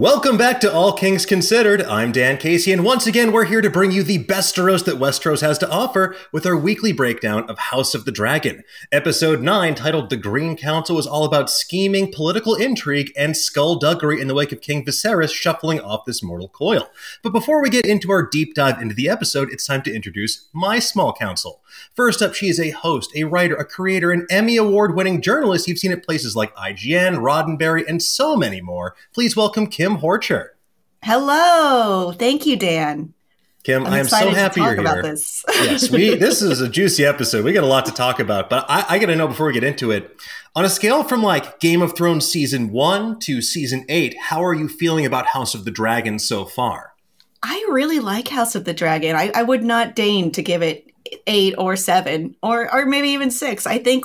Welcome back to All Kings Considered. I'm Dan Casey, and once again, we're here to bring you the besteros that Westeros has to offer with our weekly breakdown of House of the Dragon. Episode 9, titled The Green Council, is all about scheming, political intrigue, and skullduggery in the wake of King Viserys shuffling off this mortal coil. But before we get into our deep dive into the episode, it's time to introduce my small council. First up, she is a host, a writer, a creator, an Emmy Award-winning journalist you've seen at places like IGN, Roddenberry, and so many more. Please welcome Kim Horcher. Hello. Thank you, Dan. Kim, I am so happy you're here. About this. Yes, this is a juicy episode. We got a lot to talk about, but I got to know before we get into it, on a scale from like Game of Thrones season 1 to season 8, how are you feeling about House of the Dragon so far? I really like House of the Dragon. I would not deign to give it 8 or 7 or maybe even 6. I think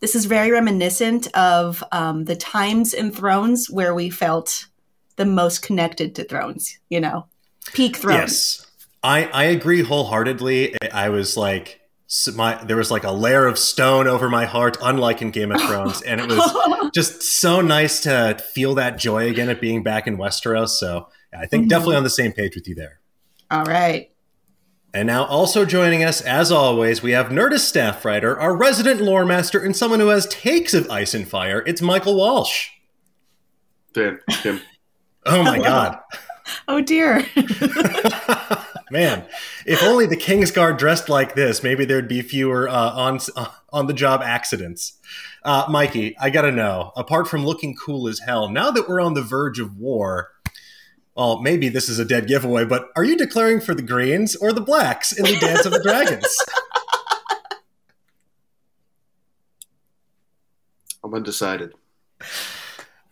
this is very reminiscent of the times in Thrones where we felt the most connected to Thrones, you know, peak Thrones. Yes, I agree wholeheartedly. I was like, there was like a layer of stone over my heart, unlike in Game of Thrones. And it was just so nice to feel that joy again at being back in Westeros. So I think definitely on the same page with you there. All right. And now also joining us, as always, we have Nerdist staff writer, our resident lore master, and someone who has takes of Ice and Fire. It's Michael Walsh. Dan, Kim. Oh, my God. Oh, dear. Man, if only the Kingsguard dressed like this, maybe there'd be fewer on-the-job accidents. Mikey, I got to know, apart from looking cool as hell, now that we're on the verge of war... Well, maybe this is a dead giveaway, but are you declaring for the Greens or the Blacks in the Dance of the Dragons? I'm undecided.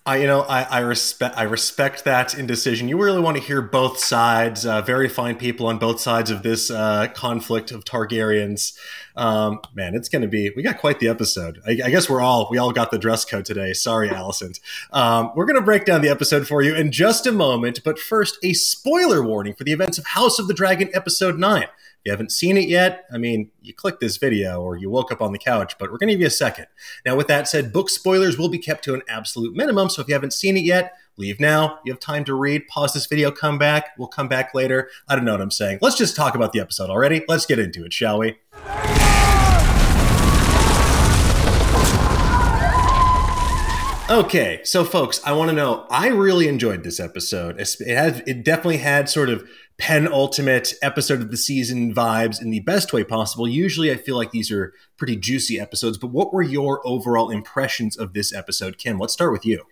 I respect that indecision. You really want to hear both sides. Very fine people on both sides of this conflict of Targaryens. Man, it's going to be. We got quite the episode. I guess we all got the dress code today. Sorry, Alicent. We're going to break down the episode for you in just a moment. But first, a spoiler warning for the events of House of the Dragon, episode 9. If you haven't seen it yet, I mean, you clicked this video or you woke up on the couch, but we're going to give you a second. Now, with that said, book spoilers will be kept to an absolute minimum. So if you haven't seen it yet, leave now. You have time to read. Pause this video. Come back. We'll come back later. I don't know what I'm saying. Let's just talk about the episode already. Let's get into it, shall we? Okay, so folks, I want to know, I really enjoyed this episode. It definitely had sort of penultimate episode of the season vibes in the best way possible. Usually I feel like these are pretty juicy episodes, but what were your overall impressions of this episode? Kim, let's start with you.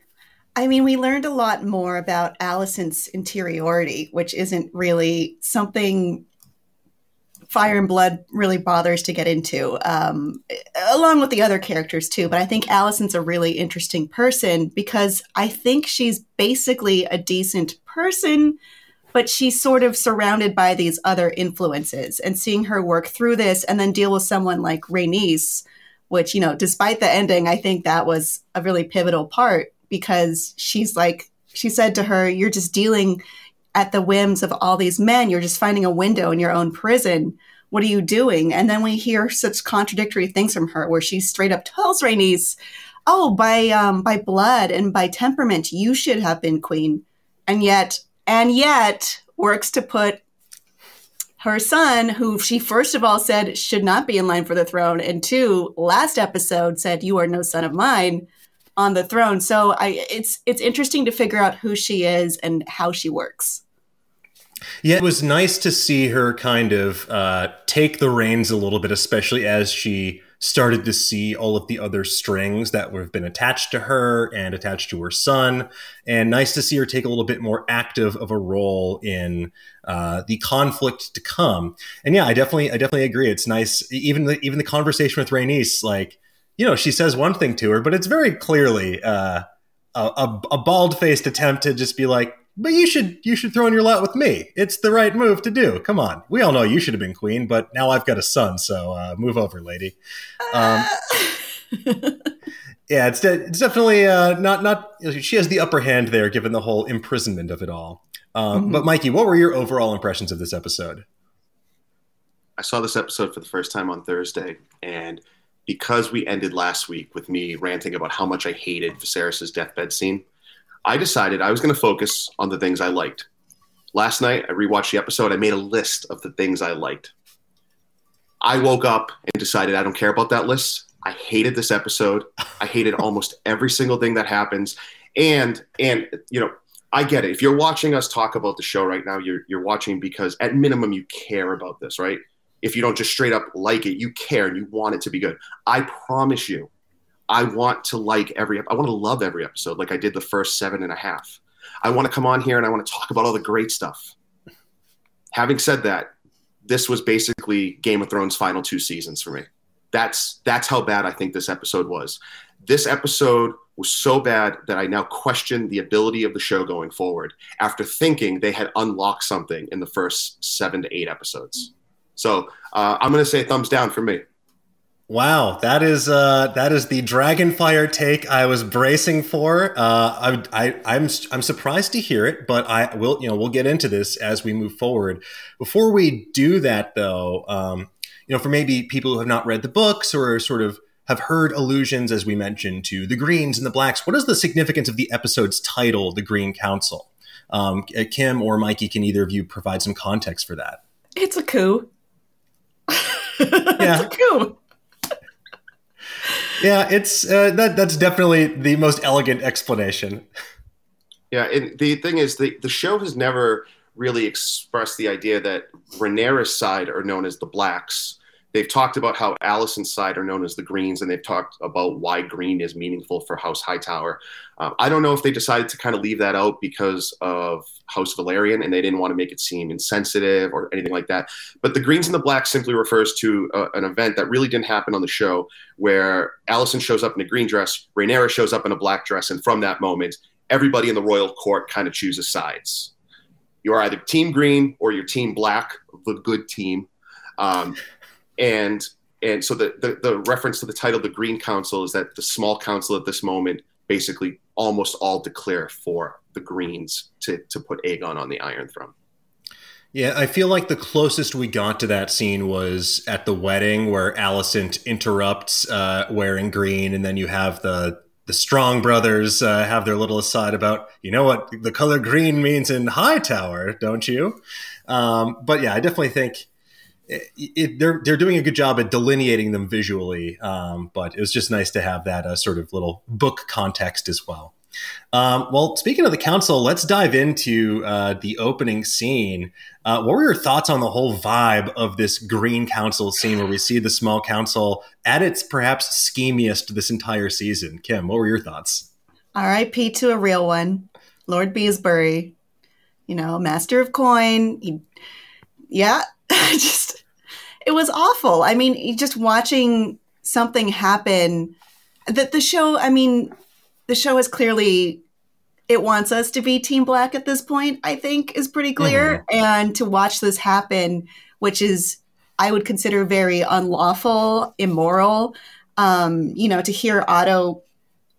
I mean, we learned a lot more about Alicent's interiority, which isn't really something Fire and Blood really bothers to get into, along with the other characters too. But I think Alicent's a really interesting person because I think she's basically a decent person, but she's sort of surrounded by these other influences, and seeing her work through this and then deal with someone like Rhaenys, which, you know, despite the ending, I think that was a really pivotal part because she's like, she said to her, you're just dealing at the whims of all these men, you're just finding a window in your own prison. What are you doing? And then we hear such contradictory things from her where she straight up tells Rhaenys, oh, by blood and by temperament, you should have been queen. And yet works to put her son, who she first of all said should not be in line for the throne, and two, last episode said, you are no son of mine, on the throne. So it's interesting to figure out who she is and how she works. Yeah, it was nice to see her kind of take the reins a little bit, especially as she started to see all of the other strings that would have been attached to her and attached to her son. And nice to see her take a little bit more active of a role in the conflict to come. And yeah, I definitely agree. It's nice. Even the conversation with Rhaenys, like, you know, she says one thing to her, but it's very clearly a bald-faced attempt to just be like, but you should throw in your lot with me. It's the right move to do. Come on. We all know you should have been queen, but now I've got a son, so move over, lady. Yeah, it's definitely not – she has the upper hand there given the whole imprisonment of it all. But, Mikey, what were your overall impressions of this episode? I saw this episode for the first time on Thursday, and – because we ended last week with me ranting about how much I hated Viserys' deathbed scene, I decided I was going to focus on the things I liked. Last night, I rewatched the episode. I made a list of the things I liked. I woke up and decided I don't care about that list. I hated this episode. I hated almost every single thing that happens. And you know, I get it. If you're watching us talk about the show right now, you're watching because at minimum you care about this, right? If you don't just straight up like it, you care and you want it to be good. I promise you, I want to like I want to love every episode like I did the first 7.5. I want to come on here and I want to talk about all the great stuff. Having said that, this was basically Game of Thrones' final 2 seasons for me. That's how bad I think this episode was. This episode was so bad that I now question the ability of the show going forward after thinking they had unlocked something in the first 7 to 8 episodes. So I'm going to say thumbs down for me. Wow, that is the Dragonfire take I was bracing for. I'm surprised to hear it, but I will. You know, we'll get into this as we move forward. Before we do that, though, you know, for maybe people who have not read the books or sort of have heard allusions, as we mentioned, to the Greens and the Blacks, what is the significance of the episode's title, "The Green Council"? Kim or Mikey, can either of you provide some context for that? It's a coup. Yeah. It's a coup. Yeah, it's that's definitely the most elegant explanation. Yeah, and the thing is, the show has never really expressed the idea that Rhaenyra's side are known as the Blacks. They've talked about how Alicent's side are known as the Greens, and they've talked about why green is meaningful for House Hightower. I don't know if they decided to kind of leave that out because of House Valerian, and they didn't want to make it seem insensitive or anything like that. But the Greens and the Blacks simply refers to an event that really didn't happen on the show, where Alicent shows up in a green dress, Rhaenyra shows up in a black dress, and from that moment, everybody in the royal court kind of chooses sides. You're either Team Green or you're Team Black, the good team. And so the reference to the title, The Green Council, is that the small council at this moment basically almost all declare for the Greens to put Aegon on the Iron Throne. Yeah, I feel like the closest we got to that scene was at the wedding where Alicent interrupts wearing green, and then you have the Strong brothers have their little aside about, you know what the color green means in Hightower, don't you? But yeah, I definitely think... They're doing a good job at delineating them visually, but it was just nice to have that sort of little book context as well. Well, speaking of the council, let's dive into the opening scene. What were your thoughts on the whole vibe of this Green Council scene where we see the small council at its perhaps schemiest this entire season? Kim, what were your thoughts? R.I.P. to a real one, Lord Beesbury, you know, master of coin. Yeah. It was awful. I mean, just watching something happen that the show has clearly, it wants us to be Team Black at this point, I think is pretty clear. Mm-hmm. And to watch this happen, which is, I would consider very unlawful, immoral, you know, to hear Otto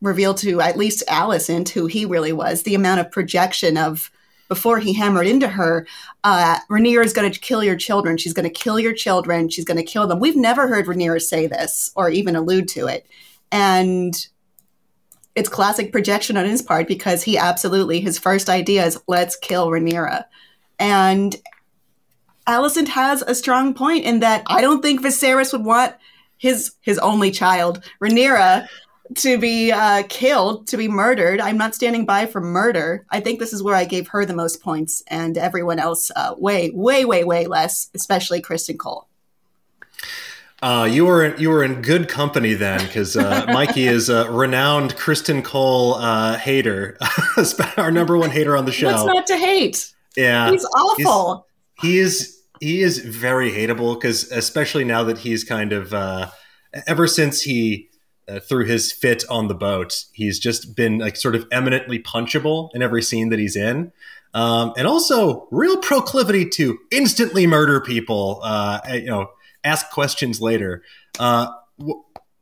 reveal to at least Alicent who he really was, the amount of projection of, before he hammered into her, Rhaenyra is going to kill your children. She's going to kill your children. She's going to kill them. We've never heard Rhaenyra say this or even allude to it. And it's classic projection on his part because he absolutely, his first idea is, let's kill Rhaenyra. And Alicent has a strong point in that I don't think Viserys would want his only child, Rhaenyra, to be killed, to be murdered. I'm not standing by for murder. I think this is where I gave her the most points, and everyone else way less, especially Criston Cole. You were in good company then, because Mikey is a renowned Criston Cole hater, our number one hater on the show. What's not to hate? Yeah, he's awful. He is very hateable, because especially now that he's kind of ever since he. Through his fit on the boat, he's just been like sort of eminently punchable in every scene that he's in. And also real proclivity to instantly murder people, you know, ask questions later.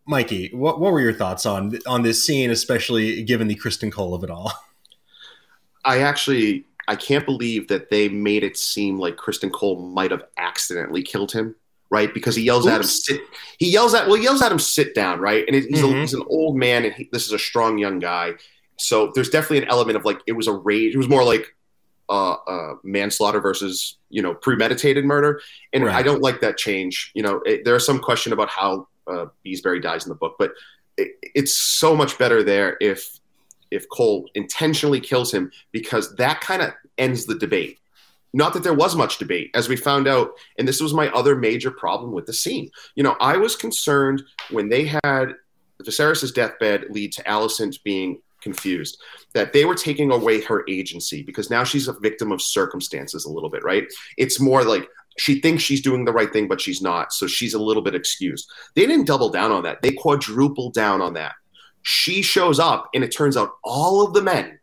Mikey, what were your thoughts on this scene, especially given the Criston Cole of it all? I can't believe that they made it seem like Criston Cole might have accidentally killed him. Right, because he yells Oops. At him. He yells at him. Sit down. Right, and he's an old man, and this is a strong young guy. So there's definitely an element of like, it was a rage. It was more like manslaughter versus, you know, premeditated murder. And right. I don't like that change. You know, there is some question about how Beesbury dies in the book, but it's so much better there if Cole intentionally kills him, because that kind of ends the debate. Not that there was much debate, as we found out, and this was my other major problem with the scene. You know, I was concerned when they had Viserys' deathbed lead to Alicent being confused, that they were taking away her agency, because now she's a victim of circumstances a little bit, right? It's more like she thinks she's doing the right thing, but she's not, so she's a little bit excused. They didn't double down on that. They quadrupled down on that. She shows up, and it turns out all of the men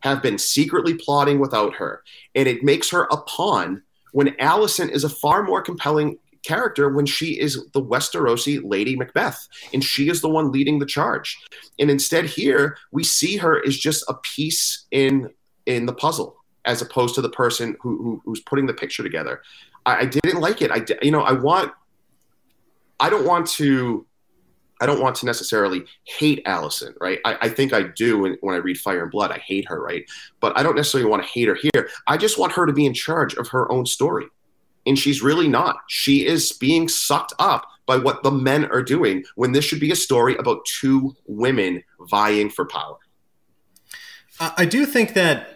have been secretly plotting without her. And it makes her a pawn when Alicent is a far more compelling character when she is the Westerosi Lady Macbeth, and she is the one leading the charge. And instead here, we see her as just a piece in the puzzle, as opposed to the person who's putting the picture together. I didn't like it. I don't want to necessarily hate Alicent, right? I think I do when I read Fire and Blood. I hate her, right? But I don't necessarily want to hate her here. I just want her to be in charge of her own story. And she's really not. She is being sucked up by what the men are doing, when this should be a story about two women vying for power. I do think that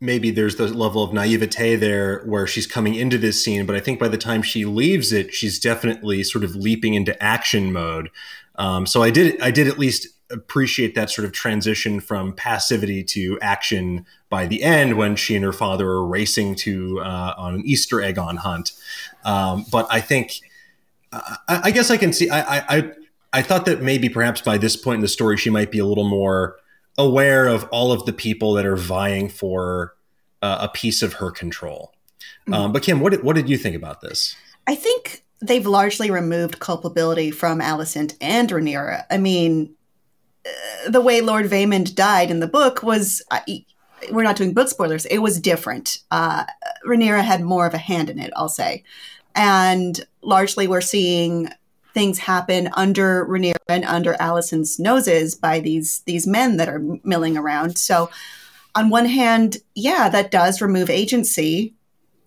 maybe there's the level of naivete there where she's coming into this scene, but I think by the time she leaves it, she's definitely sort of leaping into action mode. So I did at least appreciate that sort of transition from passivity to action by the end, when she and her father are racing to on an Easter egg on hunt. But I think, I guess I can see, I thought that maybe perhaps by this point in the story, she might be a little more aware of all of the people that are vying for a piece of her control. But Kim, what did you think about this? I think they've largely removed culpability from Alicent and Rhaenyra. I mean, the way Lord Vaemond died in the book was, we're not doing book spoilers, it was different. Rhaenyra had more of a hand in it, I'll say. And largely we're seeing things happen under Rhaenyra and under Alicent's noses by these men that are milling around. So on one hand, yeah, that does remove agency.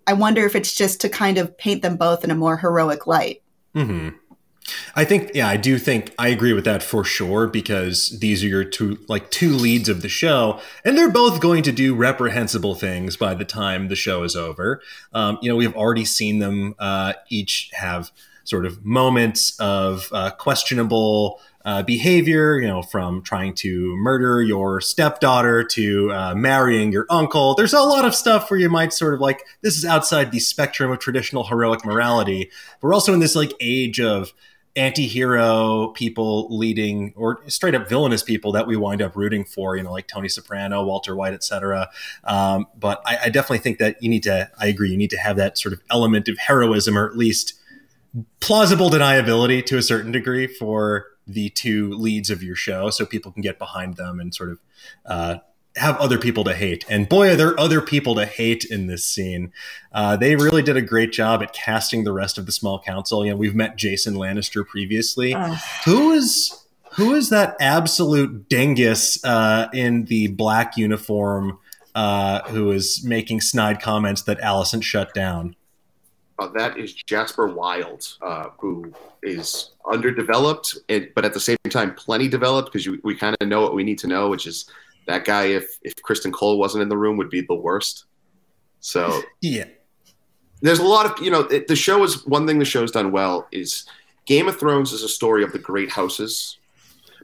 I wonder if it's just to kind of paint them both in a more heroic light. Mm-hmm. I think, yeah, I do think I agree with that for sure, because these are your two leads of the show, and they're both going to do reprehensible things by the time the show is over. You know, we've already seen them each have sort of moments of questionable behavior, you know, from trying to murder your stepdaughter to marrying your uncle. There's a lot of stuff where you might sort of like, this is outside the spectrum of traditional heroic morality. We're also in this like age of anti-hero people leading, or straight up villainous people that we wind up rooting for, you know, like Tony Soprano, Walter White, etc. But I definitely think that you need to have that sort of element of heroism, or at least plausible deniability to a certain degree, for the two leads of your show, so people can get behind them and sort of have other people to hate. And boy, are there other people to hate in this scene. They really did a great job at casting the rest of the small council. You know, we've met Jason Lannister previously. Who is that absolute dingus in the black uniform who is making snide comments that Alicent shut down? That is Jasper Wilde, who is underdeveloped, but at the same time plenty developed, because we kind of know what we need to know, which is that guy, if Criston Cole wasn't in the room, would be the worst. So yeah, there's a lot of, you know, the show is, one thing the show's done well is Game of Thrones is a story of the great houses,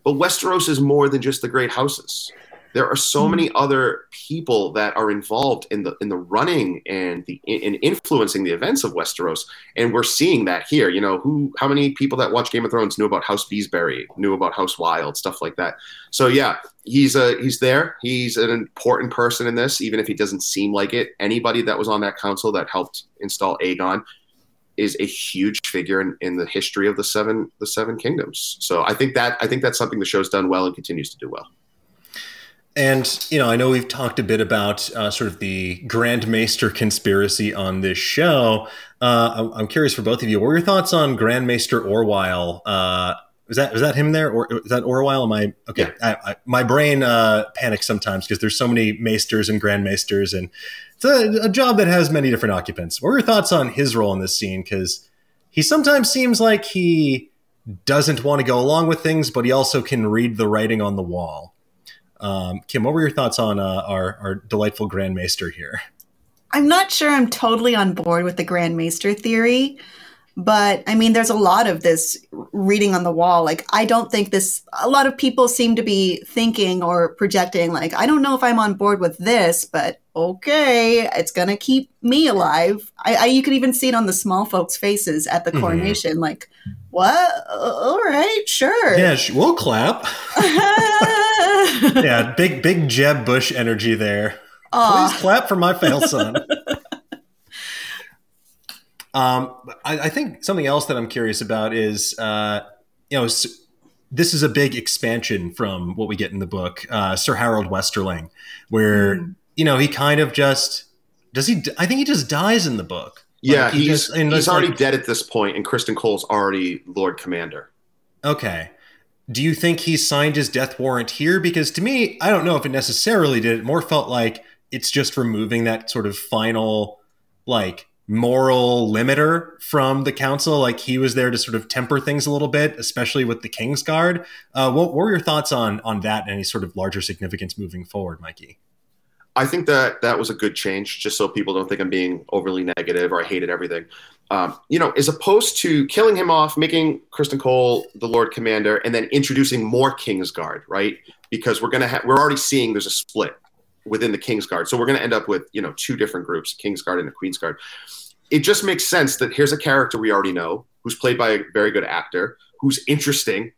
but Westeros is more than just the great houses. There are so many other people that are involved in the running and in influencing the events of Westeros, and we're seeing that here. You know, how many people that watch Game of Thrones knew about House Beesbury, knew about House Wilde, stuff like that. So yeah, he's there. He's an important person in this, even if he doesn't seem like it. Anybody that was on that council that helped install Aegon is a huge figure in the history of the Seven Kingdoms. So I think that's something the show's done well and continues to do well. And, you know, I know we've talked a bit about sort of the Grand Maester conspiracy on this show. I'm curious for both of you, what were your thoughts on Grand Maester Orwile Was that him there, or is that Orwell? Am I okay? Yeah. I my brain panics sometimes because there's so many maesters and grand maesters, and it's a job that has many different occupants. What were your thoughts on his role in this scene? Because he sometimes seems like he doesn't want to go along with things, but he also can read the writing on the wall. Kim, what were your thoughts on our delightful Grand Maester here? I'm not sure I'm totally on board with the Grand Maester theory, but I mean, there's a lot of this reading on the wall. Like, I don't think this, a lot of people seem to be thinking or projecting, like, I don't know if I'm on board with this, but okay, it's going to keep me alive. You could even see it on the small folks' faces at the coronation. Mm-hmm. Like, what? All right, sure. Yeah, we'll clap. Yeah, big Jeb Bush energy there. Aww. Please clap for my fail son. I think something else that I'm curious about is, this is a big expansion from what we get in the book, Sir Harold Westerling, where, he kind of just, I think he just dies in the book. Yeah, like he's already dead at this point, and Criston Cole's already Lord Commander. Okay. Do you think he signed his death warrant here? Because to me, I don't know if it necessarily did. It more felt like it's just removing that sort of final, like, moral limiter from the council. Like, he was there to sort of temper things a little bit, especially with the Kingsguard. What were your thoughts on that and any sort of larger significance moving forward, Mikey? I think that was a good change, just so people don't think I'm being overly negative or I hated everything. As opposed to killing him off, making Criston Cole the Lord Commander, and then introducing more Kingsguard, right? Because we're already seeing there's a split within the Kingsguard. So we're going to end up with, two different groups, Kingsguard and the Queensguard. It just makes sense that here's a character we already know, who's played by a very good actor, who's interesting,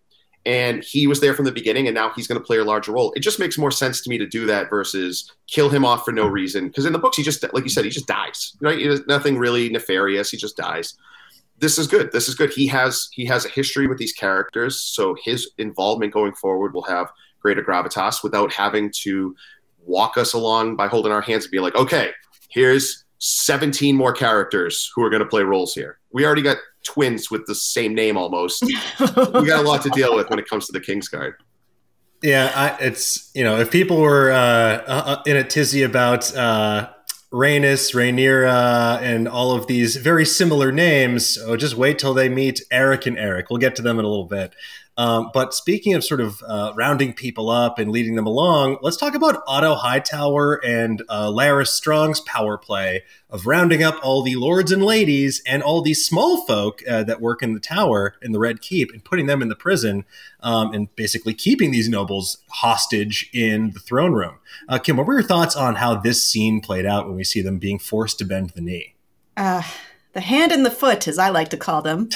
and he was there from the beginning, and now he's going to play a larger role. It just makes more sense to me to do that versus kill him off for no reason. Because in the books, he just, like you said, he just dies. Right? There's nothing really nefarious. He just dies. This is good. This is good. He has a history with these characters, so his involvement going forward will have greater gravitas without having to walk us along by holding our hands and be like, okay, here's 17 more characters who are going to play roles here. We already got twins with the same name almost. We got a lot to deal with when it comes to the Kingsguard. Yeah, if people were in a tizzy about Rhaenys, Rhaenyra, and all of these very similar names, just wait till they meet Erryk and Erryk. We'll get to them in a little bit. But speaking of sort of rounding people up and leading them along, let's talk about Otto Hightower and Larys Strong's power play of rounding up all the lords and ladies and all these small folk that work in the tower in the Red Keep and putting them in the prison and basically keeping these nobles hostage in the throne room. Kim, what were your thoughts on how this scene played out when we see them being forced to bend the knee? The hand and the foot, as I like to call them.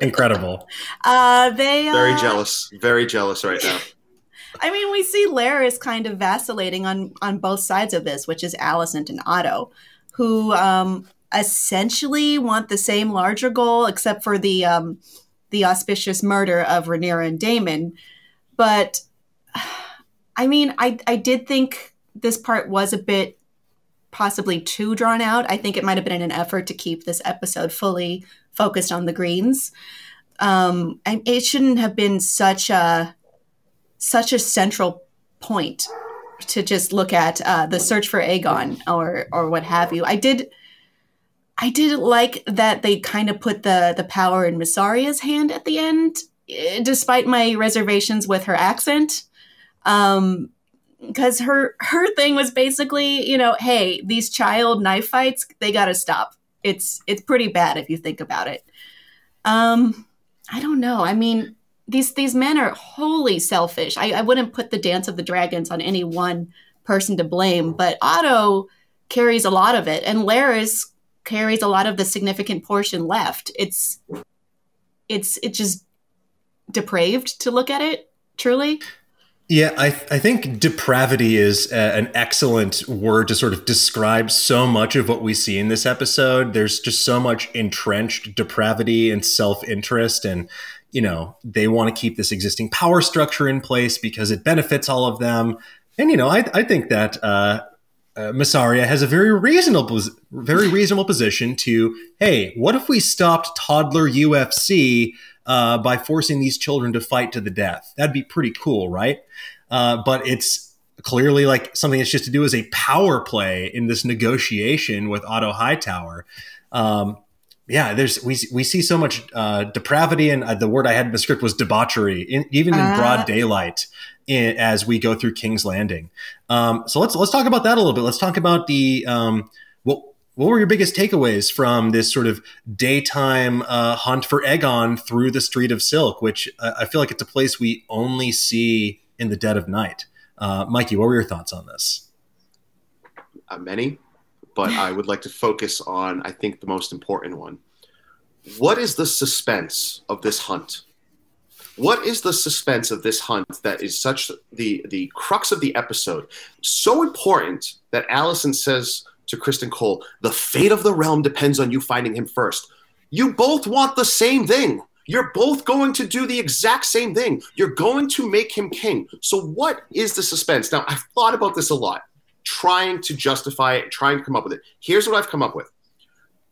Incredible. They are very jealous right now. I mean, we see Larys kind of vacillating on both sides of this, which is Alicent and Otto, who essentially want the same larger goal, except for the auspicious murder of Rhaenyra and Daemon. But I mean, I did think this part was a bit possibly too drawn out. I think it might have been in an effort to keep this episode fully focused on the Greens. And it shouldn't have been such a central point to just look at the search for Aegon or what have you. I did like that they kind of put the power in Mysaria's hand at the end, despite my reservations with her accent. Because her thing was basically, hey, these child knife fights, they got to stop. It's pretty bad if you think about it. I don't know. I mean, these men are wholly selfish. I wouldn't put the Dance of the Dragons on any one person to blame, but Otto carries a lot of it, and Larys carries a lot of the significant portion left. It's just depraved to look at it, truly. Yeah, I think depravity is an excellent word to sort of describe so much of what we see in this episode. There's just so much entrenched depravity and self-interest, and they want to keep this existing power structure in place because it benefits all of them. And I think that Mysaria has a very reasonable position to, hey, what if we stopped toddler UFC by forcing these children to fight to the death? That'd be pretty cool, right? But it's clearly like something that's just to do as a power play in this negotiation with Otto Hightower. Yeah, we see so much depravity, and the word I had in the script was debauchery, even in broad daylight as we go through King's Landing. So let's talk about that a little bit. Let's talk about the what were your biggest takeaways from this sort of daytime hunt for Aegon through the Street of Silk, which I feel like it's a place we only see in the dead of night. Mikey, what were your thoughts on this? Many. But I would like to focus on, I think, the most important one. What is the suspense of this hunt? What is the suspense of this hunt that is such the crux of the episode? So important that Alicent says to Criston Cole, the fate of the realm depends on you finding him first. You both want the same thing. You're both going to do the exact same thing. You're going to make him king. So what is the suspense? Now, I've thought about this a lot, trying to justify it, trying to come up with it. Here's what I've come up with.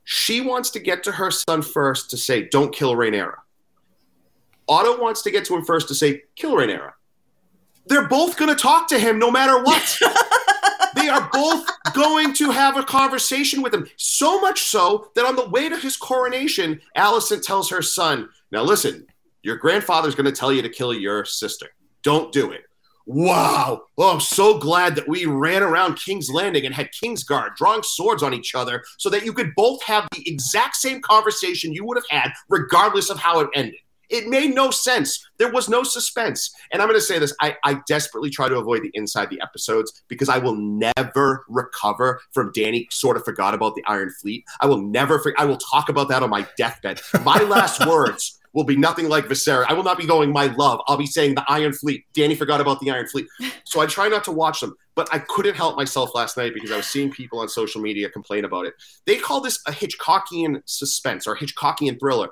She wants to get to her son first to say, don't kill Rhaenyra. Otto wants to get to him first to say, kill Rhaenyra. They're both going to talk to him no matter what. They are both going to have a conversation with him. So much so that on the way to his coronation, Alicent tells her son, now listen, your grandfather's going to tell you to kill your sister. Don't do it. Wow. Oh, I'm so glad that we ran around King's Landing and had Kingsguard drawing swords on each other so that you could both have the exact same conversation you would have had regardless of how it ended. It made no sense. There was no suspense. And I'm going to say this. I desperately try to avoid the inside the episodes because I will never recover from Danny sort of forgot about the Iron Fleet. I will talk about that on my deathbed. My last words will be nothing like Viserys. I will not be going, my love. I'll be saying the Iron Fleet. Danny forgot about the Iron Fleet. So I try not to watch them. But I couldn't help myself last night because I was seeing people on social media complain about it. They call this a Hitchcockian suspense or a Hitchcockian thriller.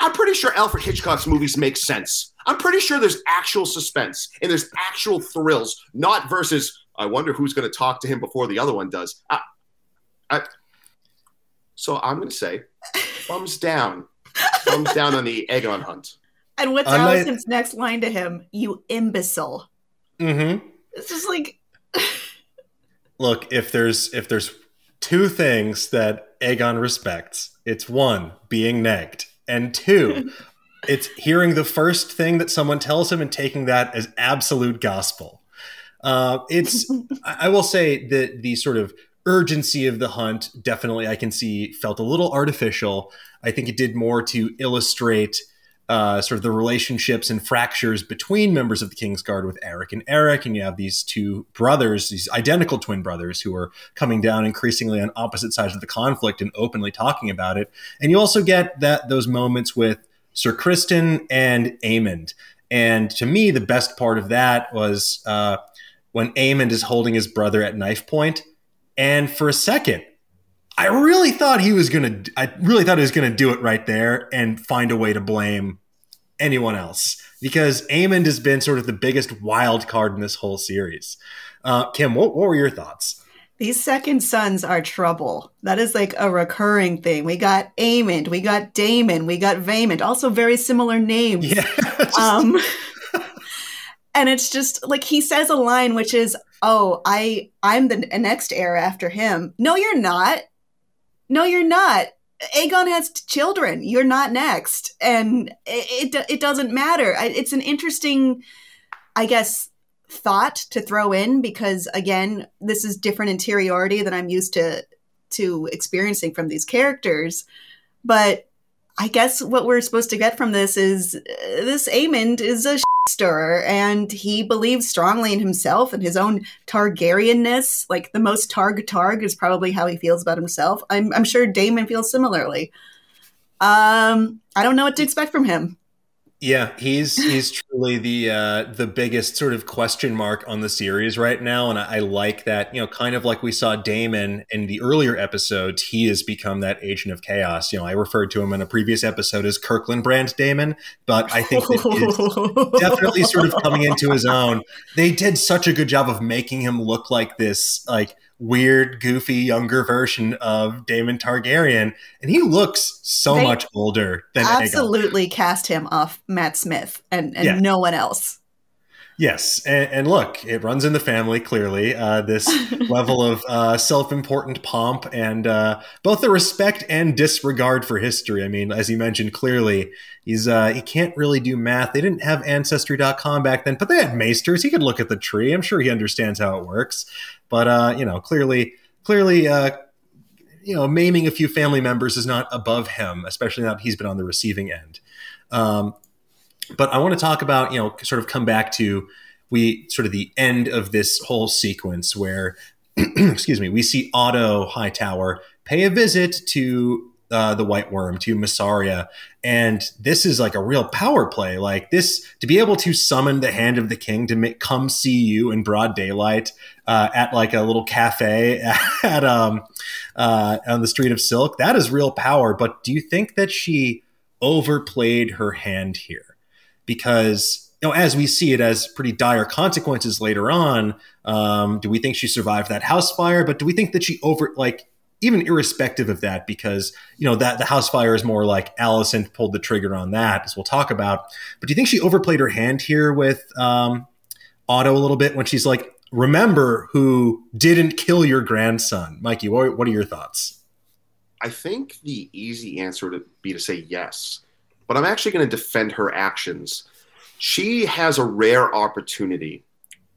I'm pretty sure Alfred Hitchcock's movies make sense. I'm pretty sure there's actual suspense and there's actual thrills, not versus, I wonder who's going to talk to him before the other one does. So I'm going to say, thumbs down. Thumbs down on the Aegon hunt. And what's Alicent's next line to him? You imbecile. Mm-hmm. It's just like... Look, if there's two things that Aegon respects, it's one, being negged, and two, it's hearing the first thing that someone tells him and taking that as absolute gospel. I will say that the sort of urgency of the hunt definitely I can see felt a little artificial. I think it did more to illustrate sort of the relationships and fractures between members of the Kingsguard with Arryk and Erryk. And you have these two brothers, these identical twin brothers who are coming down increasingly on opposite sides of the conflict and openly talking about it. And you also get that those moments with Sir Criston and Aemond. And to me, the best part of that was when Aemond is holding his brother at knife point. And for a second, I really thought he was going to do it right there and find a way to blame anyone else, because Aemond has been sort of the biggest wild card in this whole series. Kim, what were your thoughts? These second sons are trouble. That is like a recurring thing. We got Aemond, we got Daemon, we got Vaemond, also very similar names. Yeah, and it's just like he says a line, which is, oh, I'm the next heir after him. No, you're not. No, you're not. Aegon has children. You're not next. And it doesn't matter. It's an interesting, I guess, thought to throw in because, again, this is different interiority than I'm used to experiencing from these characters. But I guess what we're supposed to get from this is this Aemond is a stirrer, and he believes strongly in himself and his own Targaryenness. Like the most Targ is probably how he feels about himself. I'm sure Daemon feels similarly. I don't know what to expect from him. Yeah, he's true. probably the biggest sort of question mark on the series right now. And I like that, you know, kind of like we saw Daemon in the earlier episodes, he has become that agent of chaos. You know, I referred to him in a previous episode as Kirkland brand Daemon, but I think that he's definitely sort of coming into his own. They did such a good job of making him look like this, like, weird, goofy, younger version of Daemon Targaryen, and he looks much older than Aegon. Absolutely cast him off Matt Smith and no one else. Yes, and look, it runs in the family, clearly, this level of self-important pomp and both the respect and disregard for history. I mean, as you mentioned, clearly, he can't really do math. They didn't have Ancestry.com back then, but they had maesters. He could look at the tree. I'm sure he understands how it works. But, you know, clearly, you know, maiming a few family members is not above him, especially now that he's been on the receiving end. But I want to talk about, you know, sort of come back to the end of this whole sequence where, excuse me, we see Otto Hightower pay a visit to the White Worm, to Mysaria. And this is like a real power play. Like this, to be able to summon the hand of the king to come see you in broad daylight at like a little cafe at on the Street of Silk, that is real power. But do you think that she overplayed her hand here? Because, you know, as we see it as pretty dire consequences later on, do we think she survived that house fire? But do we think that she even irrespective of that, because, you know, that the house fire is more like Alicent pulled the trigger on that, as we'll talk about. But do you think she overplayed her hand here with Otto a little bit when she's like, remember who didn't kill your grandson? Mikey, what are your thoughts? I think the easy answer would be to say yes. But I'm actually going to defend her actions. She has a rare opportunity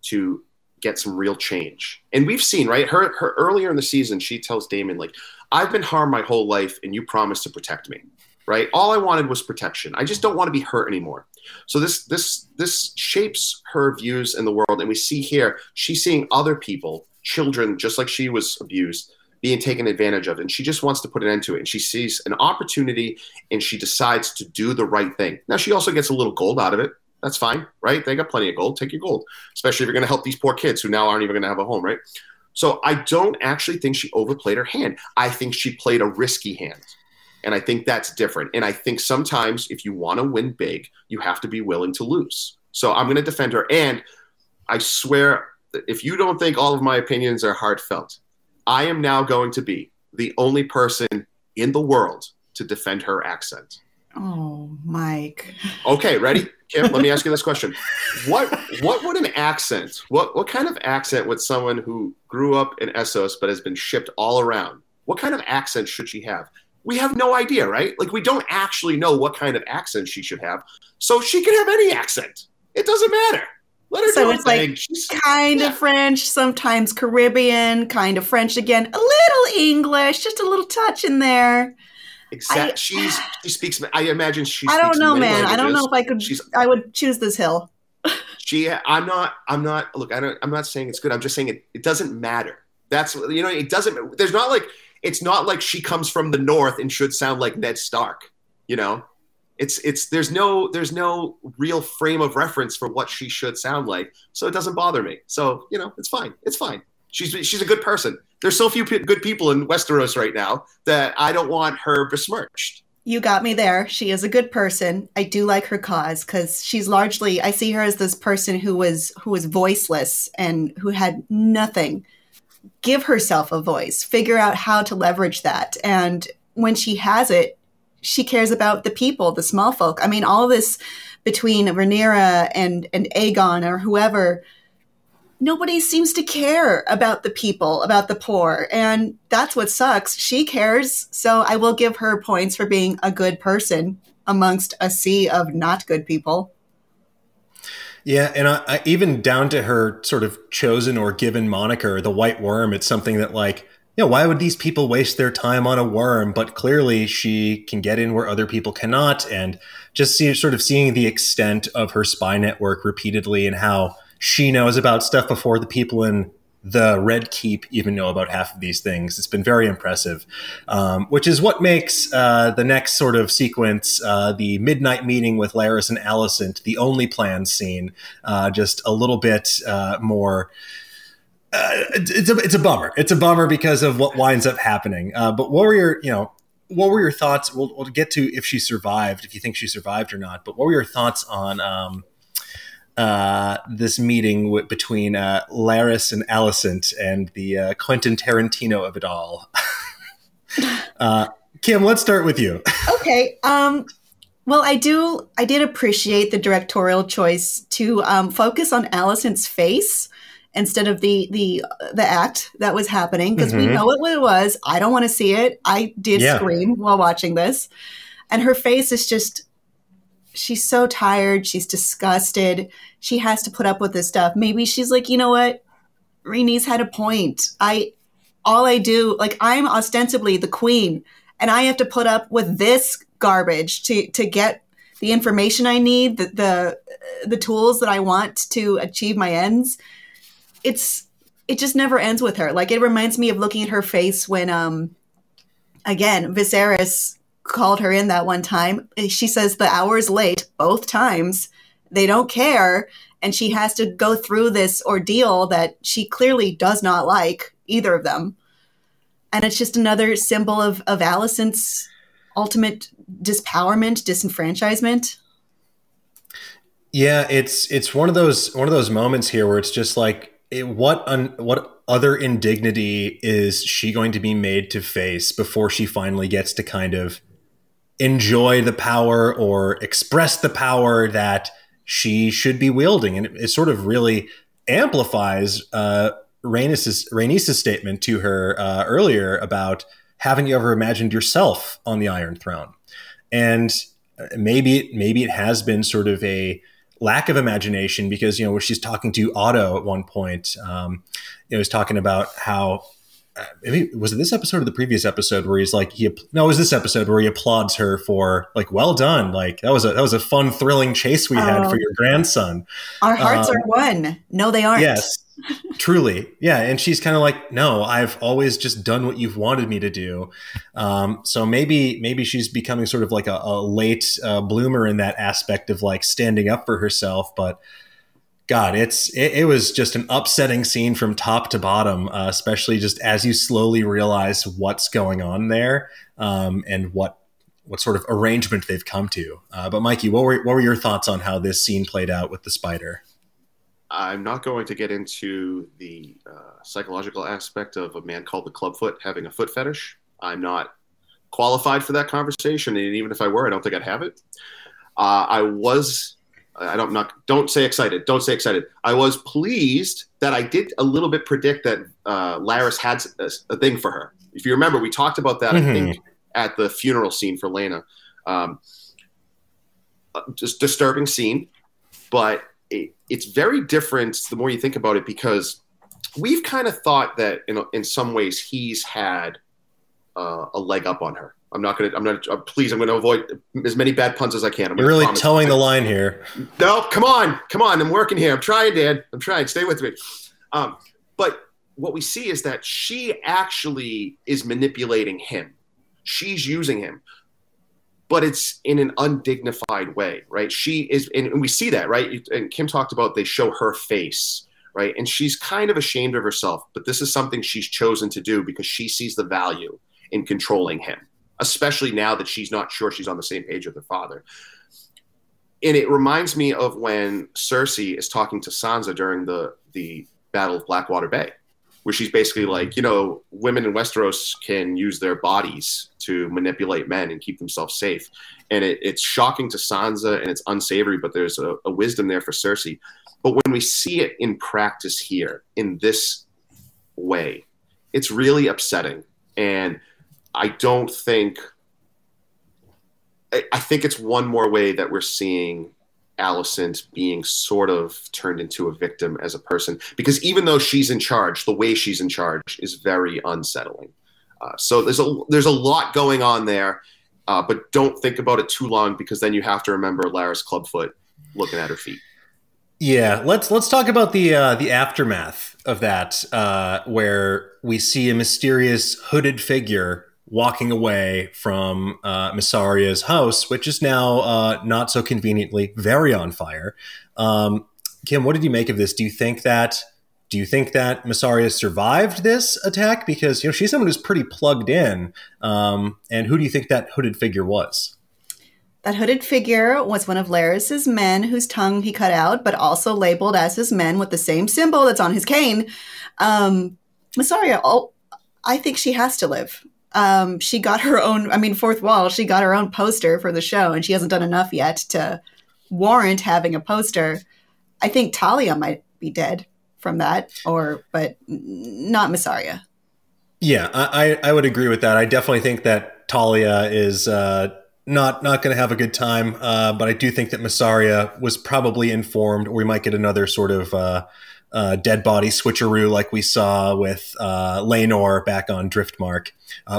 to get some real change. And we've seen, right, her earlier in the season, she tells Daemon, like, I've been harmed my whole life, and you promised to protect me, right? All I wanted was protection. I just don't want to be hurt anymore. So this shapes her views in the world. And we see here, she's seeing other people, children, just like she was abused, being taken advantage of, and she just wants to put an end to it. And she sees an opportunity, and she decides to do the right thing. Now, she also gets a little gold out of it. That's fine, right? They got plenty of gold. Take your gold, especially if you're going to help these poor kids who now aren't even going to have a home, right? So I don't actually think she overplayed her hand. I think she played a risky hand, and I think that's different. And I think sometimes if you want to win big, you have to be willing to lose. So I'm going to defend her, and I swear, if you don't think all of my opinions are heartfelt, I am now going to be the only person in the world to defend her accent. Oh, Mike. Okay, ready? Kim, let me ask you this question. What would an accent, what kind of accent would someone who grew up in Essos but has been shipped all around, what kind of accent should she have? We have no idea, right? Like, we don't actually know what kind of accent she should have. So she can have any accent. It doesn't matter. So it's like kind of French, sometimes Caribbean, kind of French again, a little English, just a little touch in there. Exactly. She speaks. I imagine she. I don't know, man. Languages. I don't know if I could. I would choose this hill. I'm not. Look, I'm not saying it's good. I'm just saying it doesn't matter. That's, you know, it doesn't. There's not like, it's not like she comes from the north and should sound like Ned Stark. You know. It's there's no real frame of reference for what she should sound like, so it doesn't bother me. So, you know, it's fine. She's a good person. There's so few good people in Westeros right now that I don't want her besmirched. You got me there. She is a good person. I do like her cause, because she's largely, I see her as this person who was voiceless and who had nothing. Give herself a voice. Figure out how to leverage that, and when she has it, she cares about the people, the small folk. I mean, all this between Rhaenyra and Aegon or whoever, nobody seems to care about the people, about the poor. And that's what sucks. She cares. So I will give her points for being a good person amongst a sea of not good people. Yeah, and I, even down to her sort of chosen or given moniker, the White Worm, it's something that, like, you know, why would these people waste their time on a worm? But clearly she can get in where other people cannot. And just seeing the extent of her spy network repeatedly and how she knows about stuff before the people in the Red Keep even know about half of these things. It's been very impressive, which is what makes the next sort of sequence, the midnight meeting with Larys and Alicent, the only plan scene, just a little bit more... It's a bummer. It's a bummer because of what winds up happening. But what were your thoughts? We'll get to if she survived, if you think she survived or not. But what were your thoughts on this meeting between Larys and Alicent and the Quentin Tarantino of it all? Kim, let's start with you. Okay. Well, I did appreciate the directorial choice to focus on Alicent's face instead of the act that was happening, because we know what it was. I don't want to see it. I did scream while watching this. And her face is just, she's so tired. She's disgusted. She has to put up with this stuff. Maybe she's like, you know what? Rhaenys had a point. I'm ostensibly the queen, and I have to put up with this garbage to get the information I need, the tools that I want to achieve my ends. It just never ends with her. Like, it reminds me of looking at her face when, again, Viserys called her in that one time. She says the hour's late both times. They don't care. And she has to go through this ordeal that she clearly does not like, either of them. And it's just another symbol of Alicent's ultimate dispowerment, disenfranchisement. Yeah, it's one of those moments here where it's just like, what other indignity is she going to be made to face before she finally gets to kind of enjoy the power or express the power that she should be wielding? And it sort of really amplifies Rhaenys' statement to her earlier about, haven't you ever imagined yourself on the Iron Throne? And maybe it has been sort of a lack of imagination, because, you know, when she's talking to Otto at one point, it was talking about how, maybe, was it this episode or the previous episode where he's like, no, it was this episode where he applauds her for, like, well done. Like, that was a fun, thrilling chase we had for your grandson. Our hearts are one. No, they aren't. Yes, truly. Yeah. And she's kind of like, no, I've always just done what you've wanted me to do. So maybe she's becoming sort of like a late bloomer in that aspect of, like, standing up for herself. But God, it was just an upsetting scene from top to bottom, especially just as you slowly realize what's going on there, and what sort of arrangement they've come to. But Mikey, what were your thoughts on how this scene played out with the spider? I'm not going to get into the psychological aspect of a man called the Clubfoot having a foot fetish. I'm not qualified for that conversation, and even if I were, I don't think I'd have it. Don't say excited. I was pleased that I did a little bit predict that Larys had a thing for her. If you remember, we talked about that, I think, at the funeral scene for Helaena. Just disturbing scene, but it's very different the more you think about it, because we've kind of thought that in some ways he's had a leg up on her. I'm going to avoid as many bad puns as I can. You're really towing the line here. No, come on. I'm working here. I'm trying, Dan. I'm trying. Stay with me. But what we see is that she actually is manipulating him. She's using him, but it's in an undignified way, right? She is, and we see that, right? And Kim talked about, they show her face, right? And she's kind of ashamed of herself, but this is something she's chosen to do because she sees the value in controlling him, especially now that she's not sure she's on the same page with her father. And it reminds me of when Cersei is talking to Sansa during the Battle of Blackwater Bay, where she's basically like, you know, women in Westeros can use their bodies to manipulate men and keep themselves safe. And it's shocking to Sansa, and it's unsavory, but there's a wisdom there for Cersei. But when we see it in practice here, in this way, it's really upsetting. And I think it's one more way that we're seeing Alicent being sort of turned into a victim as a person, because even though she's in charge, the way she's in charge is very unsettling. So there's a lot going on there, but don't think about it too long, because then you have to remember Larys Clubfoot looking at her feet. Yeah, let's talk about the aftermath of that, where we see a mysterious hooded figure walking away from Mysaria's house, which is now not so conveniently very on fire. Kim, what did you make of this? Do you think that Mysaria survived this attack? Because, you know, she's someone who's pretty plugged in. And who do you think that hooded figure was? That hooded figure was one of Larys's men whose tongue he cut out, but also labeled as his men with the same symbol that's on his cane. Mysaria, I think she has to live. She got her own, fourth wall, she got her own poster for the show, and she hasn't done enough yet to warrant having a poster. I think Talia might be dead from that, but not Mysaria. Yeah, I would agree with that. I definitely think that Talia is... Not going to have a good time, but I do think that Mysaria was probably informed, or we might get another sort of dead body switcheroo like we saw with Laenor back on Driftmark.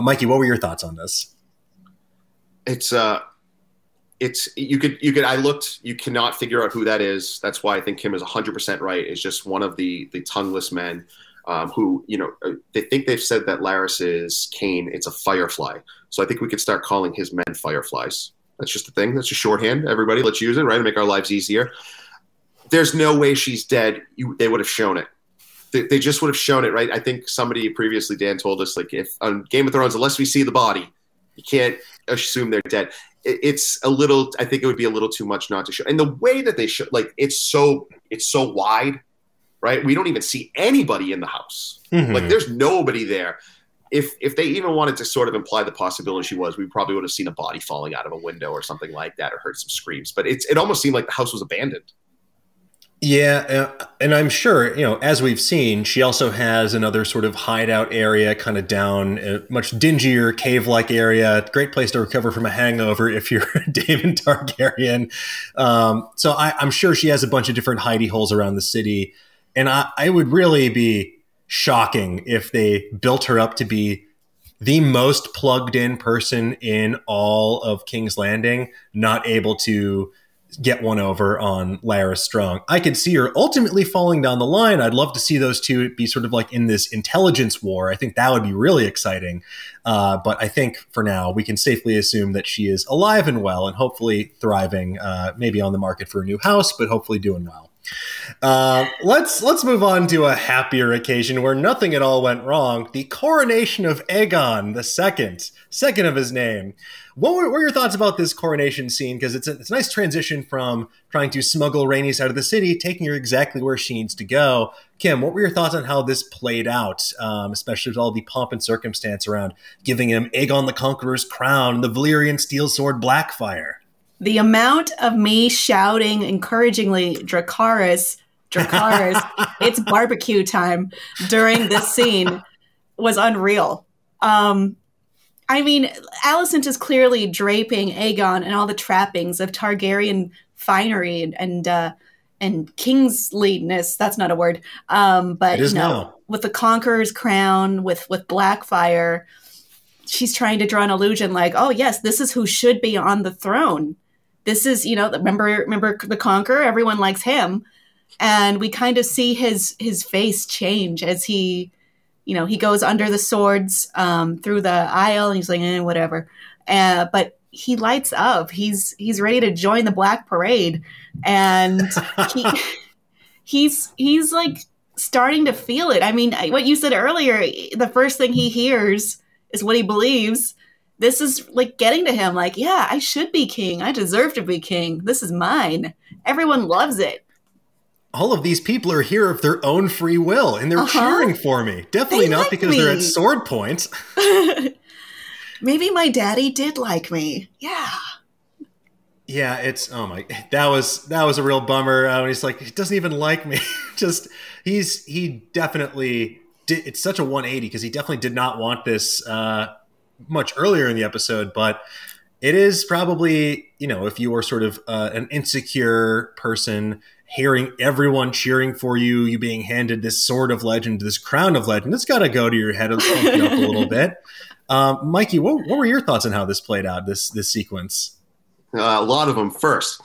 Mikey, what were your thoughts on this? You cannot figure out who that is. That's why I think Kim is 100% right. It's just one of the tongueless men who, you know, they think they've said that Larys's cane, it's a firefly. So I think we could start calling his men fireflies. That's just a thing. That's just shorthand. Everybody, let's use it, right, to make our lives easier. There's no way she's dead. They would have shown it. They just would have shown it, right? I think somebody previously, Dan, told us, like, if on Game of Thrones, unless we see the body, you can't assume they're dead. I think it would be a little too much not to show. And the way that they show, like, it's so wide, right? We don't even see anybody in the house. Mm-hmm. Like, there's nobody there. If they even wanted to sort of imply the possibility she was, we probably would have seen a body falling out of a window or something like that, or heard some screams. But it almost seemed like the house was abandoned. Yeah, and I'm sure, you know, as we've seen, she also has another sort of hideout area kind of down, a much dingier cave-like area. Great place to recover from a hangover if you're Daemon Targaryen. So I'm sure she has a bunch of different hidey holes around the city. And I would really be... shocking if they built her up to be the most plugged in person in all of King's Landing, not able to get one over on Larys Strong. I could see her ultimately falling down the line. I'd love to see those two be sort of like in this intelligence war. I think that would be really exciting. But I think for now we can safely assume that she is alive and well and hopefully thriving, maybe on the market for a new house, but hopefully doing well. Let's move on to a happier occasion where nothing at all went wrong. The coronation of Aegon the second of his name. What were your thoughts about this coronation scene? Because it's a nice transition from trying to smuggle Rhaenys out of the city, taking her exactly where she needs to go. Kim, what were your thoughts on how this played out, especially with all the pomp and circumstance around giving him Aegon the Conqueror's crown, the Valyrian steel sword Blackfyre? The amount of me shouting encouragingly, Dracarys, it's barbecue time during this scene was unreal. Alicent is clearly draping Aegon in all the trappings of Targaryen finery and kingliness. That's not a word. But it is now. With the Conqueror's crown, with Blackfyre, she's trying to draw an illusion like, oh, yes, this is who should be on the throne. This is, you know, remember the Conqueror, everyone likes him. And we kind of see his face change as he, you know, he goes under the swords through the aisle and he's like, whatever. But he lights up. He's ready to join the Black Parade. And he's like starting to feel it. I mean, what you said earlier, the first thing he hears is what he believes. This is like getting to him like, yeah, I should be king. I deserve to be king. This is mine. Everyone loves it. All of these people are here of their own free will and they're cheering for me. Definitely not because they're at sword point. Maybe my daddy did like me. Yeah. Yeah, that was a real bummer. He's like, he doesn't even like me. He definitely did. It's such a 180 because he definitely did not want this, much earlier in the episode, but it is probably, you know, if you were sort of an insecure person, hearing everyone cheering for you, you being handed this sword of legend, this crown of legend, it's got to go to your head and pump it up a little bit. Mikey, what were your thoughts on how this played out, this sequence? A lot of them. First,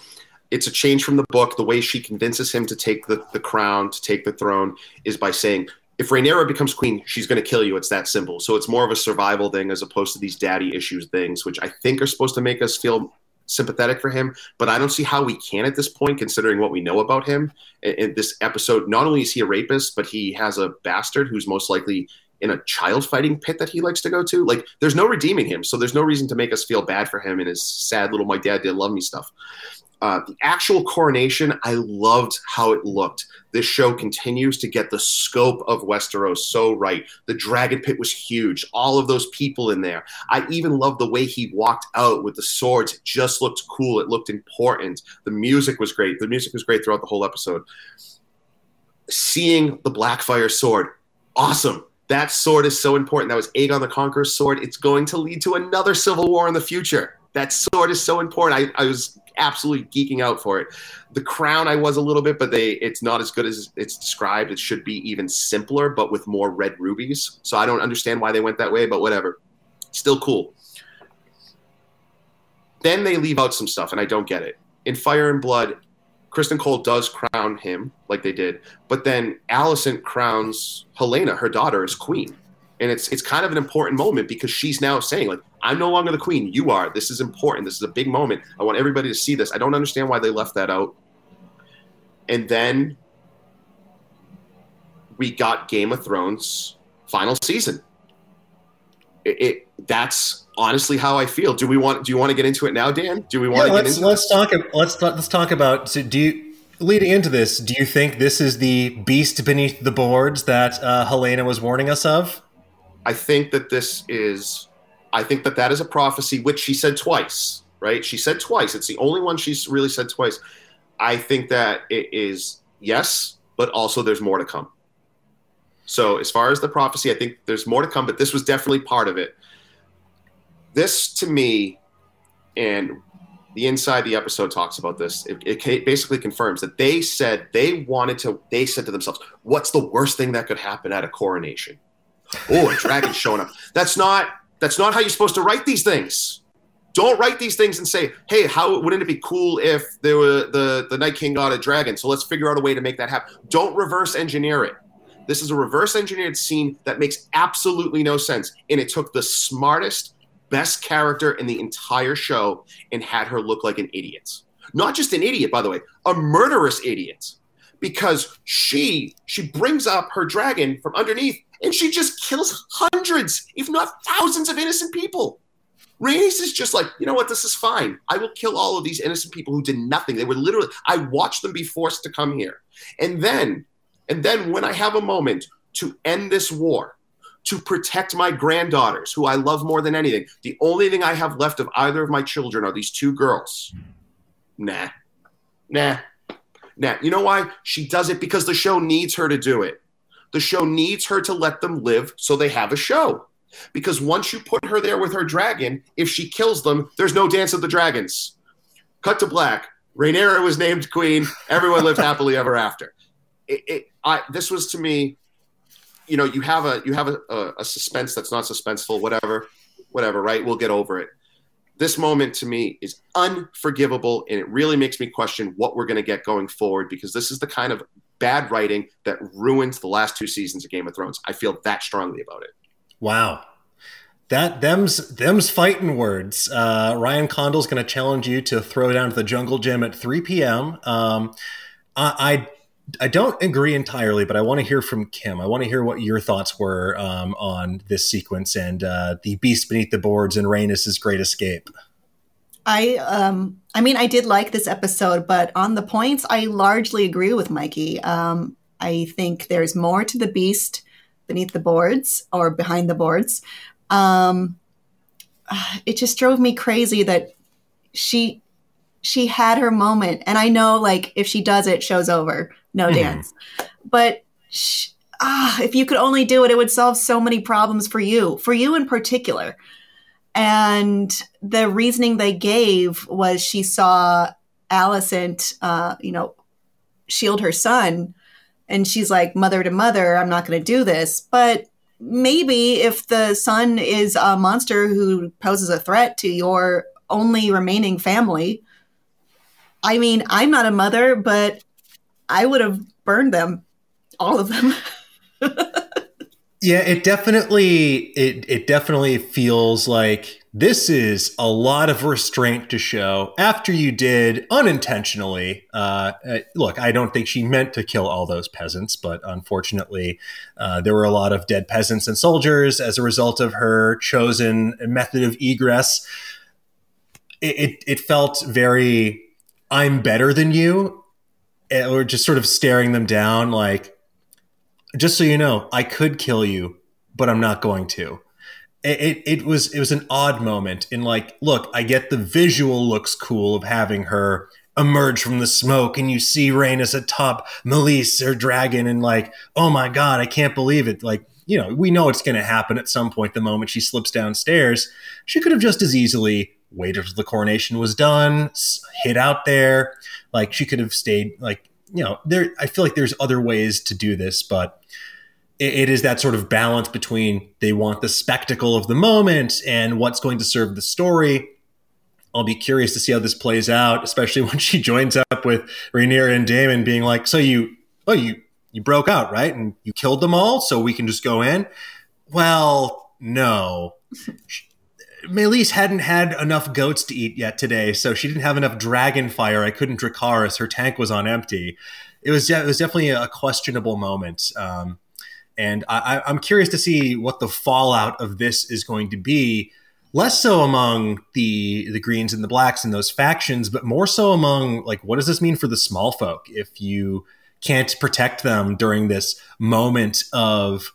it's a change from the book. The way she convinces him to take the crown, to take the throne, is by saying, if Rhaenyra becomes queen, she's going to kill you. It's that simple. So it's more of a survival thing as opposed to these daddy issues things, which I think are supposed to make us feel sympathetic for him. But I don't see how we can at this point, considering what we know about him. In this episode, not only is he a rapist, but he has a bastard who's most likely in a child fighting pit that he likes to go to. Like, there's no redeeming him. So there's no reason to make us feel bad for him and his sad little my dad did love me stuff. The actual coronation, I loved how it looked. This show continues to get the scope of Westeros so right. The dragon pit was huge. All of those people in there. I even loved the way he walked out with the swords. It just looked cool. It looked important. The music was great. The music was great throughout the whole episode. Seeing the Blackfyre sword, awesome. That sword is so important. That was Aegon the Conqueror's sword. It's going to lead to another civil war in the future. That sword is so important. I was absolutely geeking out for it. The crown I was a little bit, but it's not as good as it's described. It should be even simpler, but with more red rubies. So I don't understand why they went that way, but whatever. Still cool. Then they leave out some stuff, and I don't get it. In Fire and Blood, Criston Cole does crown him like they did, but then Alicent crowns Helaena, her daughter, as queen. And it's kind of an important moment because she's now saying, like, I'm no longer the queen. You are. This is important. This is a big moment. I want everybody to see this. I don't understand why they left that out. And then we got Game of Thrones final season. That's honestly how I feel. Do you want to get into it now, Dan? Let's talk about. So leading into this, do you think this is the beast beneath the boards that Helaena was warning us of? I think that is a prophecy, which she said twice, right? She said twice. It's the only one she's really said twice. I think that it is yes, but also there's more to come. So as far as the prophecy, I think there's more to come, but this was definitely part of it. This to me, and the Inside the Episode talks about this, it basically confirms that they said to themselves, what's the worst thing that could happen at a coronation? Oh, a dragon showing up. That's not how you're supposed to write these things. Don't write these things and say, hey, how wouldn't it be cool if there were the Night King got a dragon? So let's figure out a way to make that happen. Don't reverse engineer it. This is a reverse engineered scene that makes absolutely no sense. And it took the smartest, best character in the entire show and had her look like an idiot. Not just an idiot, by the way, a murderous idiot. Because she brings up her dragon from underneath and she just kills hundreds, if not thousands, of innocent people. Rhaenys is just like, you know what, this is fine. I will kill all of these innocent people who did nothing. They were literally, I watched them be forced to come here. And then when I have a moment to end this war, to protect my granddaughters, who I love more than anything, the only thing I have left of either of my children are these two girls. Nah. You know why? She does it because the show needs her to do it. The show needs her to let them live so they have a show. Because once you put her there with her dragon, if she kills them, there's no Dance of the Dragons. Cut to black. Rhaenyra was named queen. Everyone lived happily ever after. This was, to me, you know, you have a suspense that's not suspenseful, whatever, right? We'll get over it. This moment to me is unforgivable, and it really makes me question what we're going to get going forward, because this is the kind of bad writing that ruins the last two seasons of Game of Thrones. I feel that strongly about it. Wow. That them's fighting words. Ryan Condal's going to challenge you to throw down to the jungle gym at 3 p.m. I don't agree entirely, but I want to hear from Kim. I want to hear what your thoughts were on this sequence and the beast beneath the boards and Rhaenys' great escape. I mean, I did like this episode, but on the points, I largely agree with Mikey. I think there's more to the beast beneath the boards or behind the boards. It just drove me crazy that she had her moment. And I know, like, if she does it, show's over. No dance. But if you could only do it, it would solve so many problems for you in particular. And the reasoning they gave was she saw Alicent, shield her son. And she's like, mother to mother, I'm not going to do this. But maybe if the son is a monster who poses a threat to your only remaining family, I mean, I'm not a mother, but I would have burned them, all of them. Yeah, it definitely feels like this is a lot of restraint to show after you did unintentionally. Look, I don't think she meant to kill all those peasants, but unfortunately, there were a lot of dead peasants and soldiers as a result of her chosen method of egress. It felt very, I'm better than you, or just sort of staring them down like, just so you know, I could kill you, but I'm not going to. It was an odd moment in like, look, I get the visual looks cool of having her emerge from the smoke and you see Rhaenys atop Melis, her dragon, and like, oh my God, I can't believe it. Like, you know, we know it's going to happen at some point the moment she slips downstairs. She could have just as easily waited till the coronation was done, hid out there. Like, she could have stayed, like, you know, there. I feel like there's other ways to do this, but it is that sort of balance between they want the spectacle of the moment and what's going to serve the story. I'll be curious to see how this plays out, especially when she joins up with Rhaenyra and Daemon being like, so you broke out, right? And you killed them all, so we can just go in? Well, no. Melis hadn't had enough goats to eat yet today, so she didn't have enough dragon fire. I couldn't Dracarys. Her tank was on empty. It was definitely a questionable moment. And I'm curious to see what the fallout of this is going to be, less so among the Greens and the Blacks and those factions, but more so among, like, what does this mean for the small folk if you can't protect them during this moment of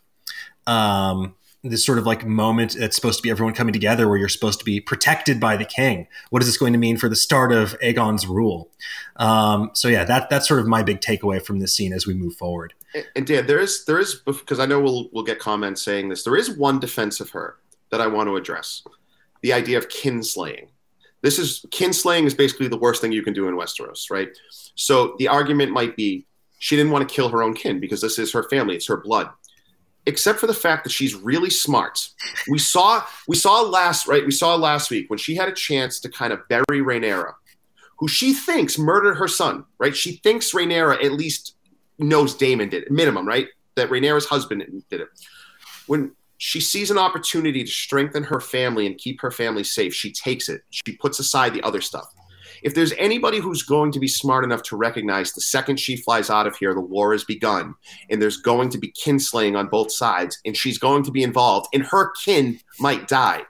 this sort of like moment that's supposed to be everyone coming together where you're supposed to be protected by the king. What is this going to mean for the start of Aegon's rule? So yeah, that's sort of my big takeaway from this scene as we move forward. And Dan, there is, because I know we'll get comments saying this, there is one defense of her that I want to address. The idea of kinslaying. Kinslaying is basically the worst thing you can do in Westeros, right? So the argument might be she didn't want to kill her own kin because this is her family, it's her blood. Except for the fact that she's really smart. We saw last week when she had a chance to kind of bury Rhaenyra, who she thinks murdered her son, right? She thinks Rhaenyra at least knows Daemon did it, minimum, right? That Rhaenyra's husband did it. When she sees an opportunity to strengthen her family and keep her family safe, she takes it. She puts aside the other stuff. If there's anybody who's going to be smart enough to recognize the second she flies out of here, the war has begun, and there's going to be kinslaying on both sides, and she's going to be involved, and her kin might die.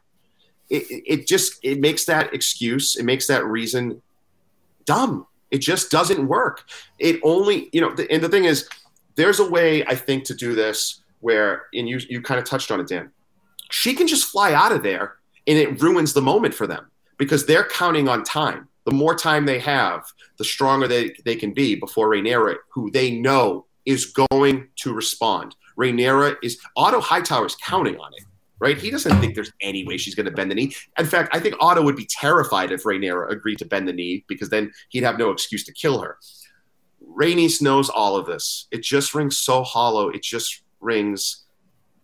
It makes that excuse, it makes that reason dumb. It just doesn't work. It only, you know, and the thing is, there's a way, I think, to do this where, and you kind of touched on it, Dan, she can just fly out of there, and it ruins the moment for them because they're counting on time. The more time they have, the stronger they can be before Rhaenyra, who they know is going to respond. Otto Hightower is counting on it, right? He doesn't think there's any way she's going to bend the knee. In fact, I think Otto would be terrified if Rhaenyra agreed to bend the knee because then he'd have no excuse to kill her. Rhaenys knows all of this. It just rings so hollow. It just rings,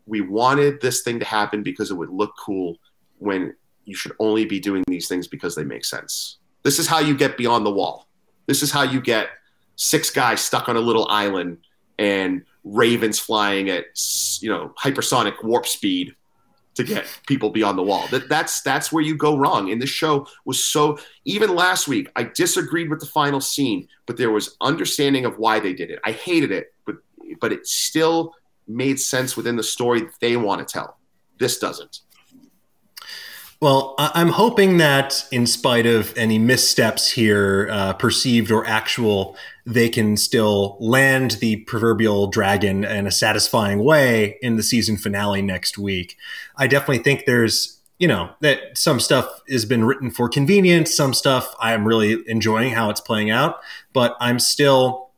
we wanted this thing to happen because it would look cool when you should only be doing these things because they make sense. This is how you get beyond the wall. This is how you get 6 guys stuck on a little island and ravens flying at, you know, hypersonic warp speed to get people beyond the wall. That's where you go wrong. And this show was so, even last week, I disagreed with the final scene, but there was understanding of why they did it. I hated it, but it still made sense within the story that they want to tell. This doesn't. Well, I'm hoping that in spite of any missteps here, perceived or actual, they can still land the proverbial dragon in a satisfying way in the season finale next week. I definitely think there's, you know, that some stuff has been written for convenience. Some stuff I'm really enjoying how it's playing out, but I'm still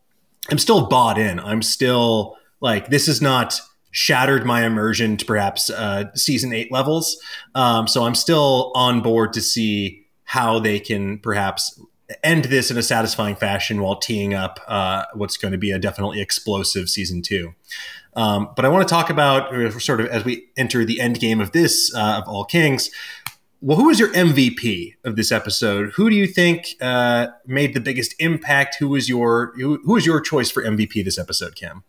bought in. I'm still like, this is not shattered my immersion to perhaps season 8 levels. So I'm still on board to see how they can perhaps end this in a satisfying fashion while teeing up what's going to be a definitely explosive season 2. But I want to talk about sort of as we enter the end game of this, of All Kings, Well, who was your MVP of this episode? Who do you think made the biggest impact? Who was your choice for MVP this episode, Cam?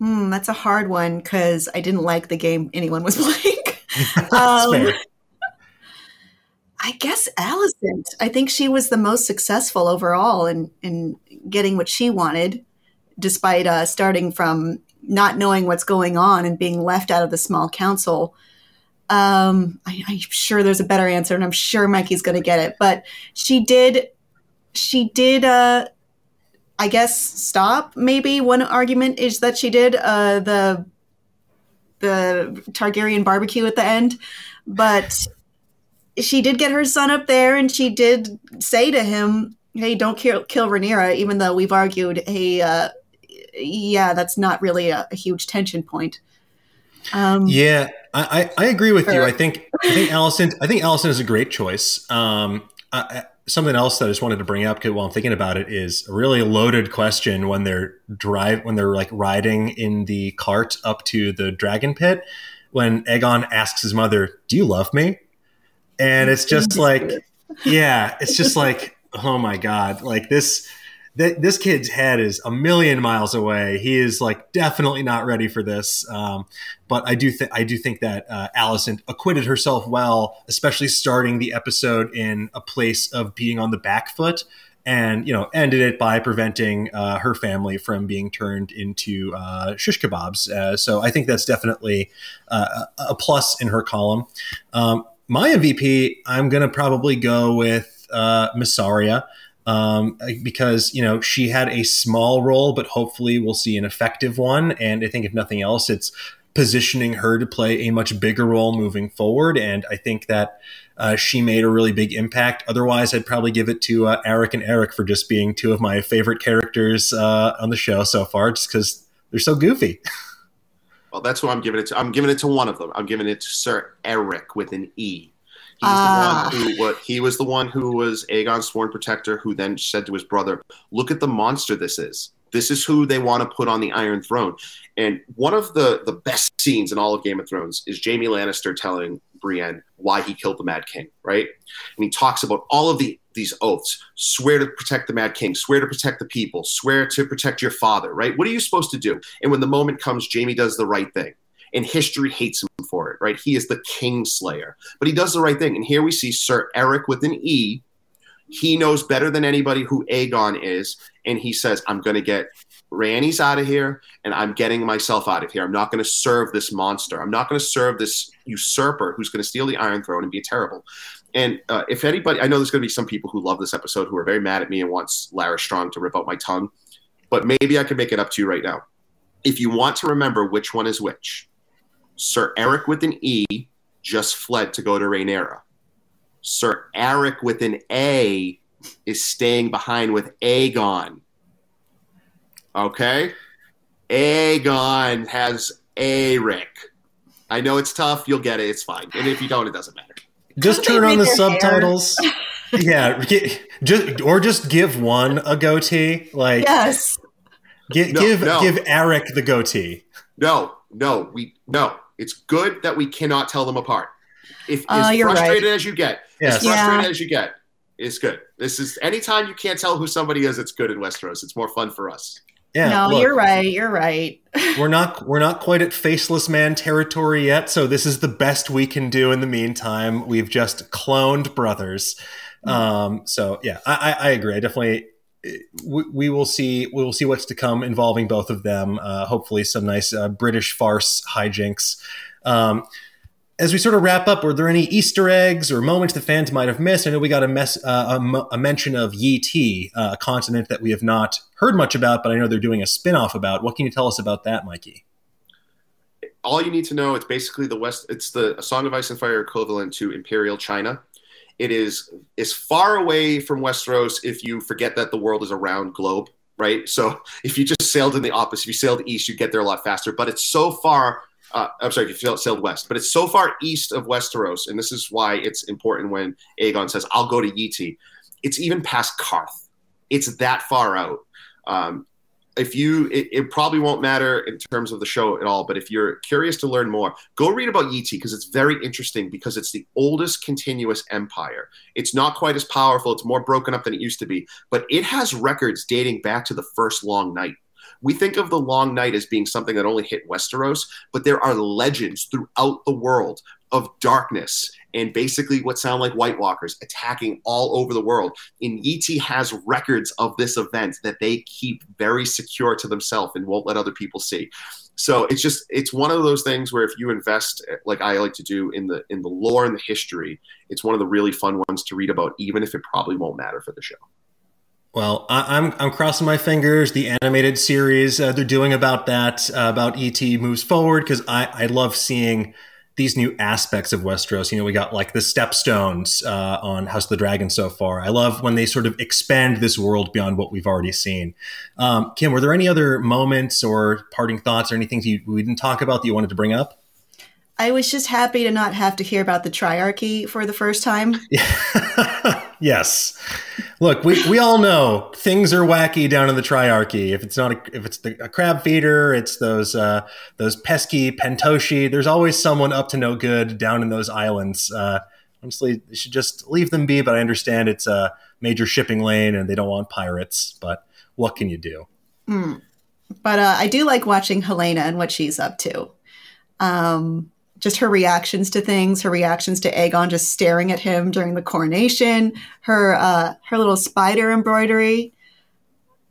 That's a hard one because I didn't like the game anyone was playing. That's fair. I guess Alicent. I think she was the most successful overall in getting what she wanted, despite starting from not knowing what's going on and being left out of the small council. I'm sure there's a better answer, and I'm sure Mikey's going to get it. But she did. I guess stop. Maybe one argument is that she did the Targaryen barbecue at the end, but she did get her son up there, and she did say to him, "Hey, don't kill Rhaenyra," even though we've argued, "Hey, yeah, that's not really a huge tension point." Yeah. I agree with you. I think Alicent is a great choice. Something else that I just wanted to bring up while I'm thinking about it is a really loaded question when they're riding in the cart up to the dragon pit, when Aegon asks his mother, "Do you love me?" And it's just like, yeah, it's just like, oh my God, like this kid's head is a million miles away. He is like definitely not ready for this. But I do think that Alicent acquitted herself well, especially starting the episode in a place of being on the back foot, and ended it by preventing her family from being turned into shish kebabs. So I think that's definitely a plus in her column. My MVP, I'm gonna probably go with Mysaria. Because, she had a small role, but hopefully we'll see an effective one. And I think if nothing else, it's positioning her to play a much bigger role moving forward. And I think that she made a really big impact. Otherwise, I'd probably give it to Arryk and Erryk for just being two of my favorite characters on the show so far, just because they're so goofy. Well, that's who I'm giving it to. I'm giving it to one of them. I'm giving it to Sir Erryk with an E. He was the one who was Aegon's sworn protector, who then said to his brother, "Look at the monster this is. This is who they want to put on the Iron Throne." And one of the best scenes in all of Game of Thrones is Jaime Lannister telling Brienne why he killed the Mad King, right? And he talks about all of these oaths. Swear to protect the Mad King. Swear to protect the people. Swear to protect your father, right? What are you supposed to do? And when the moment comes, Jaime does the right thing. And history hates him for it, right? He is the Kingslayer. But he does the right thing. And here we see Sir Erryk with an E. He knows better than anybody who Aegon is. And he says, "I'm going to get Rhaenys out of here, and I'm getting myself out of here. I'm not going to serve this monster. I'm not going to serve this usurper who's going to steal the Iron Throne and be terrible." And if anybody – I know there's going to be some people who love this episode who are very mad at me and wants Larys Strong to rip out my tongue. But maybe I can make it up to you right now. If you want to remember which one is which, Sir Erryk with an E just fled to go to Rhaenyra. Sir Erryk with an A is staying behind with Aegon. Okay? Aegon has Erryk. I know it's tough. You'll get it. It's fine. And if you don't, it doesn't matter. Just turn on the subtitles. Yeah. Just give one a goatee. Like, yes. Give Erryk the goatee. No. It's good that we cannot tell them apart. As frustrated as you get, it's good. This is anytime you can't tell who somebody is, it's good in Westeros. It's more fun for us. Yeah. No, look, you're right. We're not quite at faceless man territory yet, so this is the best we can do in the meantime. We've just cloned brothers. So yeah, I agree. I definitely. We will see what's to come involving both of them. Hopefully some nice British farce hijinks. As we sort of wrap up, were there any Easter eggs or moments the fans might have missed? I know we got a mention of Yi Ti, a continent that we have not heard much about, but I know they're doing a spin-off about. What can you tell us about that, Mikey? All you need to know, it's basically it's the Song of Ice and Fire equivalent to Imperial China. It is as far away from Westeros if you forget that the world is a round globe, right? So if you just sailed if you sailed east, you'd get there a lot faster. But it's so far, if you sailed west, but it's so far east of Westeros, and this is why it's important when Aegon says, "I'll go to Yi Ti." It's even past Karth. It's that far out. it probably won't matter in terms of the show at all, but if you're curious to learn more, go read about Yi Ti, because it's very interesting, because it's the oldest continuous empire. It's not quite as powerful. It's more broken up than it used to be, but it has records dating back to the first Long Night. We think of the Long Night as being something that only hit Westeros, but there are legends throughout the world of darkness and basically what sound like White Walkers attacking all over the world. And Yi Ti has records of this event that they keep very secure to themselves and won't let other people see. So it's one of those things where if you invest, like I like to do, in the lore and the history, it's one of the really fun ones to read about, even if it probably won't matter for the show. Well, I'm crossing my fingers. The animated series they're doing about that, about E.T. moves forward, because I love seeing these new aspects of Westeros. You know, we got like the Stepstones on House of the Dragon so far. I love when they sort of expand this world beyond what we've already seen. Kim, were there any other moments or parting thoughts or anything we didn't talk about that you wanted to bring up? I was just happy to not have to hear about the Triarchy for the first time. Yes. Look, we all know things are wacky down in the Triarchy. If it's not a crab feeder, it's those pesky Pentoshi. There's always someone up to no good down in those islands. Honestly, you should just leave them be. But I understand it's a major shipping lane and they don't want pirates. But what can you do? But I do like watching Helaena and what she's up to. Just her reactions to things, her reactions to Aegon just staring at him during the coronation, her little spider embroidery.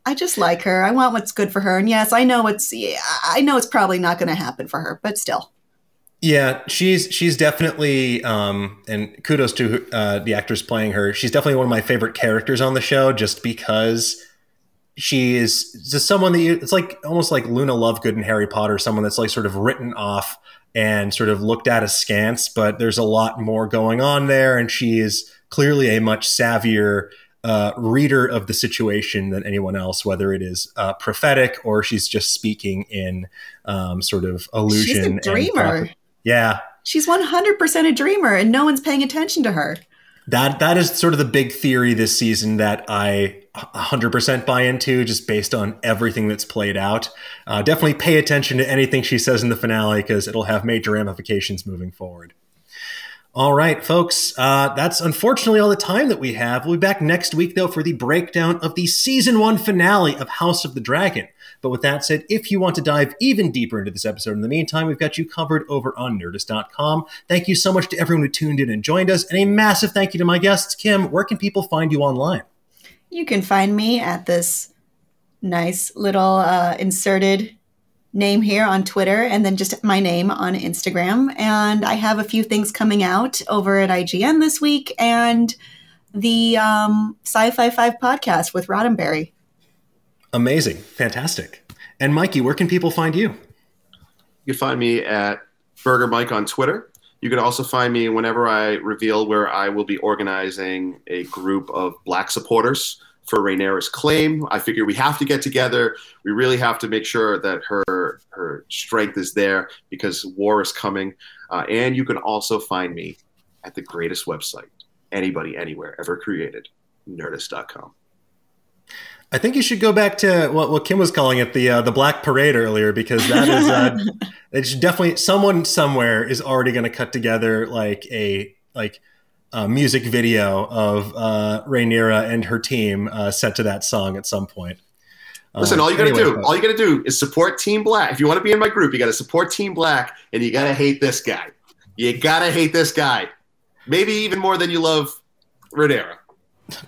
I just like her. I want what's good for her. And yes, I know it's probably not going to happen for her, but still. Yeah, she's definitely, and kudos to the actress playing her. She's definitely one of my favorite characters on the show, just because she is just someone that it's like almost like Luna Lovegood in Harry Potter, someone that's like sort of written off and sort of looked at askance, but there's a lot more going on there. And she is clearly a much savvier reader of the situation than anyone else, whether it is prophetic or she's just speaking in sort of illusion. She's a dreamer. Yeah. She's 100% a dreamer and no one's paying attention to her. That is sort of the big theory this season that I 100% buy into, just based on everything that's played out. Definitely pay attention to anything she says in the finale, because it'll have major ramifications moving forward. All right, folks, that's unfortunately all the time that we have. We'll be back next week, though, for the breakdown of the season 1 finale of House of the Dragon. But with that said, if you want to dive even deeper into this episode, in the meantime, we've got you covered over on Nerdist.com. Thank you so much to everyone who tuned in and joined us. And a massive thank you to my guests. Kim, where can people find you online? You can find me at this nice little inserted name here on Twitter, and then just my name on Instagram. And I have a few things coming out over at IGN this week, and the Sci-Fi 5 podcast with Roddenberry. Amazing. Fantastic. And Mikey, where can people find you? You can find me at Burger Mike on Twitter. You can also find me whenever I reveal where I will be organizing a group of Black supporters for Rhaenyra's claim. I figure we have to get together. We really have to make sure that her strength is there, because war is coming. And you can also find me at the greatest website anybody, anywhere ever created, Nerdist.com. I think you should go back to what Kim was calling it, the Black Parade earlier, because that is it's definitely someone somewhere is already going to cut together a music video of Rhaenyra and her team set to that song at some point. Listen, all you gotta do is support Team Black. If you want to be in my group, you gotta support Team Black, and you gotta hate this guy. You gotta hate this guy, maybe even more than you love Rhaenyra.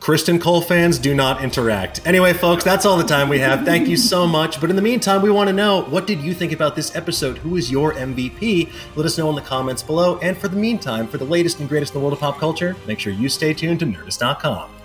Criston Cole fans do not interact. Anyway, folks, that's all the time we have. Thank you so much. But in the meantime, we want to know, what did you think about this episode? Who is your MVP? Let us know in the comments below. And for the meantime, for the latest and greatest in the world of pop culture, make sure you stay tuned to Nerdist.com.